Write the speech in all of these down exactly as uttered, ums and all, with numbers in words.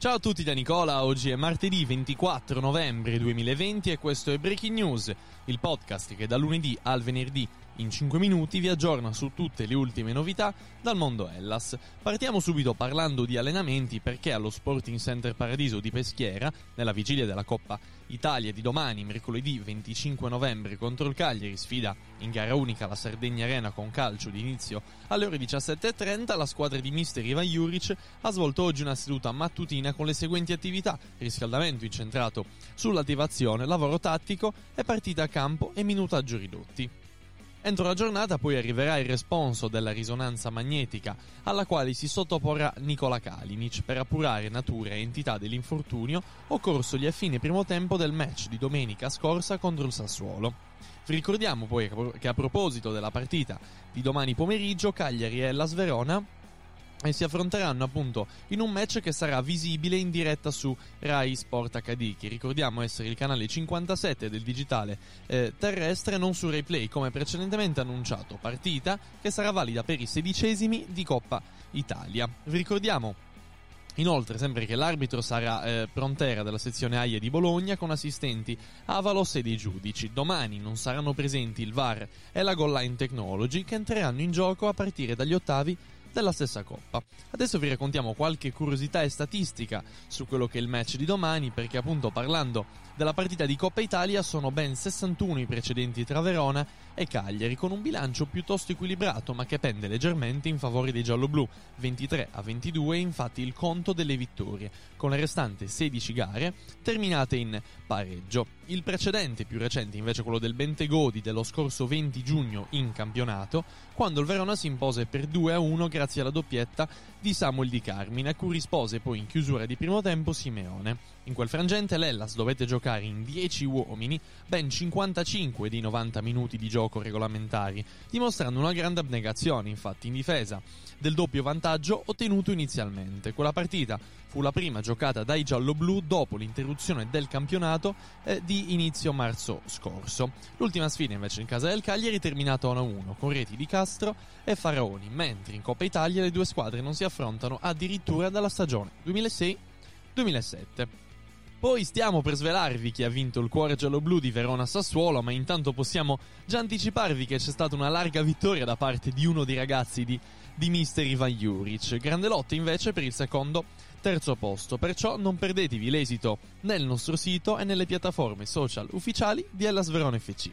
Ciao a tutti da Nicola, oggi è martedì ventiquattro novembre duemilaventi e questo è Breaking News, il podcast che dal lunedì al venerdì in cinque minuti vi aggiorna su tutte le ultime novità dal mondo Hellas. Partiamo subito parlando di allenamenti perché allo Sporting Center Paradiso di Peschiera, nella vigilia della Coppa Italia di domani, mercoledì venticinque novembre, contro il Cagliari, sfida in gara unica la Sardegna Arena con calcio di inizio alle ore diciassette e trenta, la squadra di mister Ivan Juric ha svolto oggi una seduta mattutina con le seguenti attività: riscaldamento incentrato sull'attivazione, lavoro tattico e partita a campo e minutaggio ridotti. Entro la giornata poi arriverà il responso della risonanza magnetica, alla quale si sottoporrà Nicola Kalinic per appurare natura e entità dell'infortunio occorsogli a fine primo tempo del match di domenica scorsa contro il Sassuolo. Vi ricordiamo poi che a proposito della partita di domani pomeriggio, Cagliari e Hellas Verona e si affronteranno appunto in un match che sarà visibile in diretta su Rai Sport acca di, che ricordiamo essere il canale cinquantasette del digitale eh, terrestre, non su RaiPlay come precedentemente annunciato, partita che sarà valida per i sedicesimi di Coppa Italia. Vi ricordiamo inoltre sempre che l'arbitro sarà eh, Prontera della sezione A I A di Bologna con assistenti Avalos e dei giudici. Domani non saranno presenti il V A R e la Goal Line Technology, che entreranno in gioco a partire dagli ottavi della stessa Coppa. Adesso vi raccontiamo qualche curiosità e statistica su quello che è il match di domani, perché appunto parlando della partita di Coppa Italia sono ben sessantuno i precedenti tra Verona e Cagliari, con un bilancio piuttosto equilibrato ma che pende leggermente in favore dei gialloblu, ventitré a ventidue infatti il conto delle vittorie, con le restanti sedici gare terminate in pareggio. Il precedente più recente invece è quello del Bentegodi dello scorso venti giugno in campionato, quando il Verona si impose per due a uno grazie alla doppietta di Samuel Di Carmine, a cui rispose poi in chiusura di primo tempo Simeone. In quel frangente l'Hellas dovette giocare in dieci uomini, ben cinquantacinque dei novanta minuti di gioco regolamentari, dimostrando una grande abnegazione infatti in difesa del doppio vantaggio ottenuto inizialmente. Quella partita fu la prima giocata dai gialloblu dopo l'interruzione del campionato eh, di inizio marzo scorso. L'ultima sfida invece in casa del Cagliari terminata uno a uno con reti di Castro e Faraoni, mentre in Coppa Italia le due squadre non si affrontano addirittura dalla stagione duemilasei duemilasette. Poi stiamo per svelarvi chi ha vinto il cuore gialloblu di Verona-Sassuolo, ma intanto possiamo già anticiparvi che c'è stata una larga vittoria da parte di uno dei ragazzi di, di mister Ivan Juric. Grande lotta invece per il secondo terzo posto, perciò non perdetevi l'esito nel nostro sito e nelle piattaforme social ufficiali di Hellas Verona effe ci.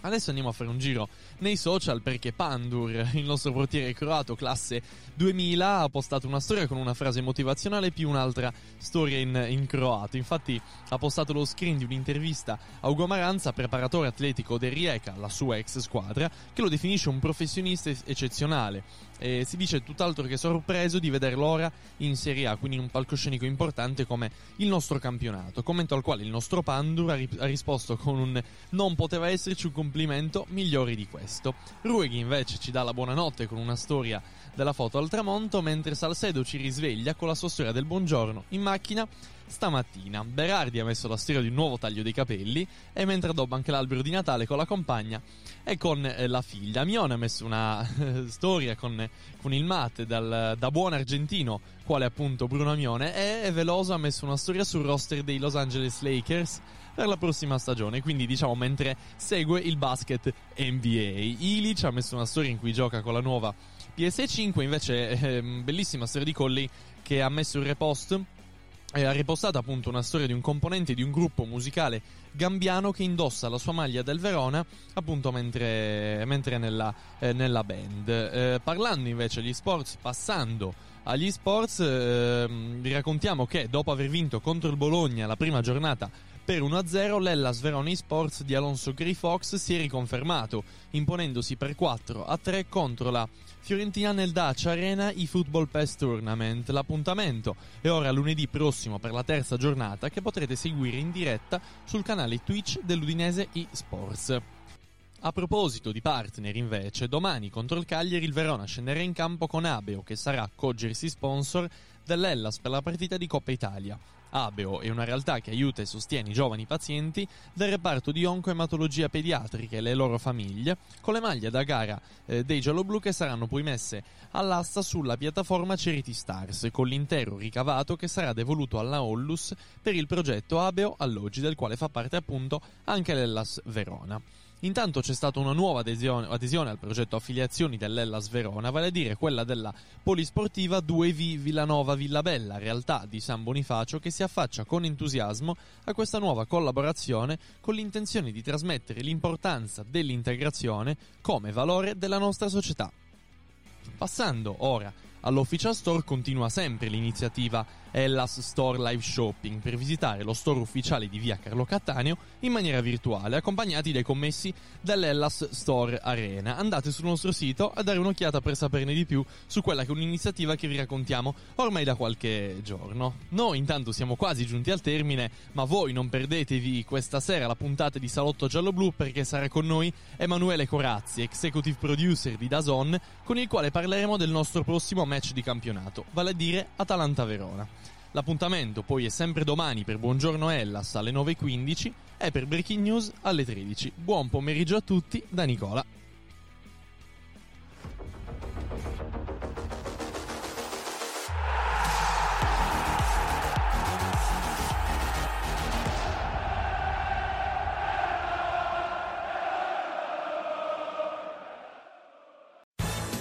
Adesso andiamo a fare un giro nei social, perché Pandur, il nostro portiere croato classe duemila, ha postato una storia con una frase motivazionale più un'altra storia in, in croato. Infatti ha postato lo screen di un'intervista a Ugo Maranza, preparatore atletico del Rijeka, la sua ex squadra, che lo definisce un professionista eccezionale e si dice tutt'altro che sorpreso di vederlo ora in Serie A, quindi in un palcoscenico importante come il nostro campionato. Commento al quale il nostro Pandur ha, ri- ha risposto con un "non poteva esserci un complimento migliore di questo". Rueghi invece ci dà la buonanotte con una storia della foto al tramonto, mentre Salsedo ci risveglia con la sua storia del buongiorno in macchina stamattina. Berardi ha messo la storia di un nuovo taglio dei capelli e mentre addobba anche l'albero di Natale con la compagna e con eh, la figlia. Mione ha messo una eh, storia con, con il mate dal, da buon argentino, quale appunto Bruno Mione, e, e Veloso ha messo una storia sul roster dei Los Angeles Lakers per la prossima stagione, quindi diciamo mentre segue il basket N B A. Ilich ha messo una storia in cui gioca con la nuova P S cinque, invece eh, bellissima storia di Colli che ha messo il repost Eh, ha ripostato appunto una storia di un componente di un gruppo musicale gambiano che indossa la sua maglia del Verona appunto mentre, mentre nella, eh, nella band. Eh, parlando invece di sport, passando agli sport, eh, vi raccontiamo che dopo aver vinto contro il Bologna la prima giornata per uno a zero, l'Hellas Verona Sports di Alonso Grifox si è riconfermato, imponendosi per quattro a tre contro la Fiorentina nel Dacia Arena i Football Pest Tournament. L'appuntamento è ora lunedì prossimo per la terza giornata, che potrete seguire in diretta sul canale Twitch dell'Udinese eSports. A proposito di partner invece, domani contro il Cagliari il Verona scenderà in campo con Abeo, che sarà a coggersi sponsor dell'Hellas per la partita di Coppa Italia. Abeo è una realtà che aiuta e sostiene i giovani pazienti del reparto di oncoematologia pediatrica e le loro famiglie, con le maglie da gara eh, dei gialloblu che saranno poi messe all'asta sulla piattaforma CharityStars, con l'intero ricavato che sarà devoluto alla Ollus per il progetto Abeo Alloggi, del quale fa parte appunto anche l'Hellas Verona. Intanto c'è stata una nuova adesione, adesione al progetto affiliazioni dell'Hellas Verona, vale a dire quella della Polisportiva due V Villanova Villabella, realtà di San Bonifacio, che si affaccia con entusiasmo a questa nuova collaborazione con l'intenzione di trasmettere l'importanza dell'integrazione come valore della nostra società. Passando ora all'Official Store, continua sempre l'iniziativa Hellas Store Live Shopping per visitare lo store ufficiale di via Carlo Cattaneo in maniera virtuale, accompagnati dai commessi dell'Hellas Store Arena. Andate sul nostro sito a dare un'occhiata per saperne di più su quella che è un'iniziativa che vi raccontiamo ormai da qualche giorno. Noi intanto siamo quasi giunti al termine, ma voi non perdetevi questa sera la puntata di Salotto Giallo Blu, perché sarà con noi Emanuele Corazzi, executive producer di D A Z N, con il quale parleremo del nostro prossimo match di campionato, vale a dire Atalanta-Verona. L'appuntamento poi è sempre domani per Buongiorno Hellas alle nove e quindici e per Breaking News alle tredici. Buon pomeriggio a tutti da Nicola.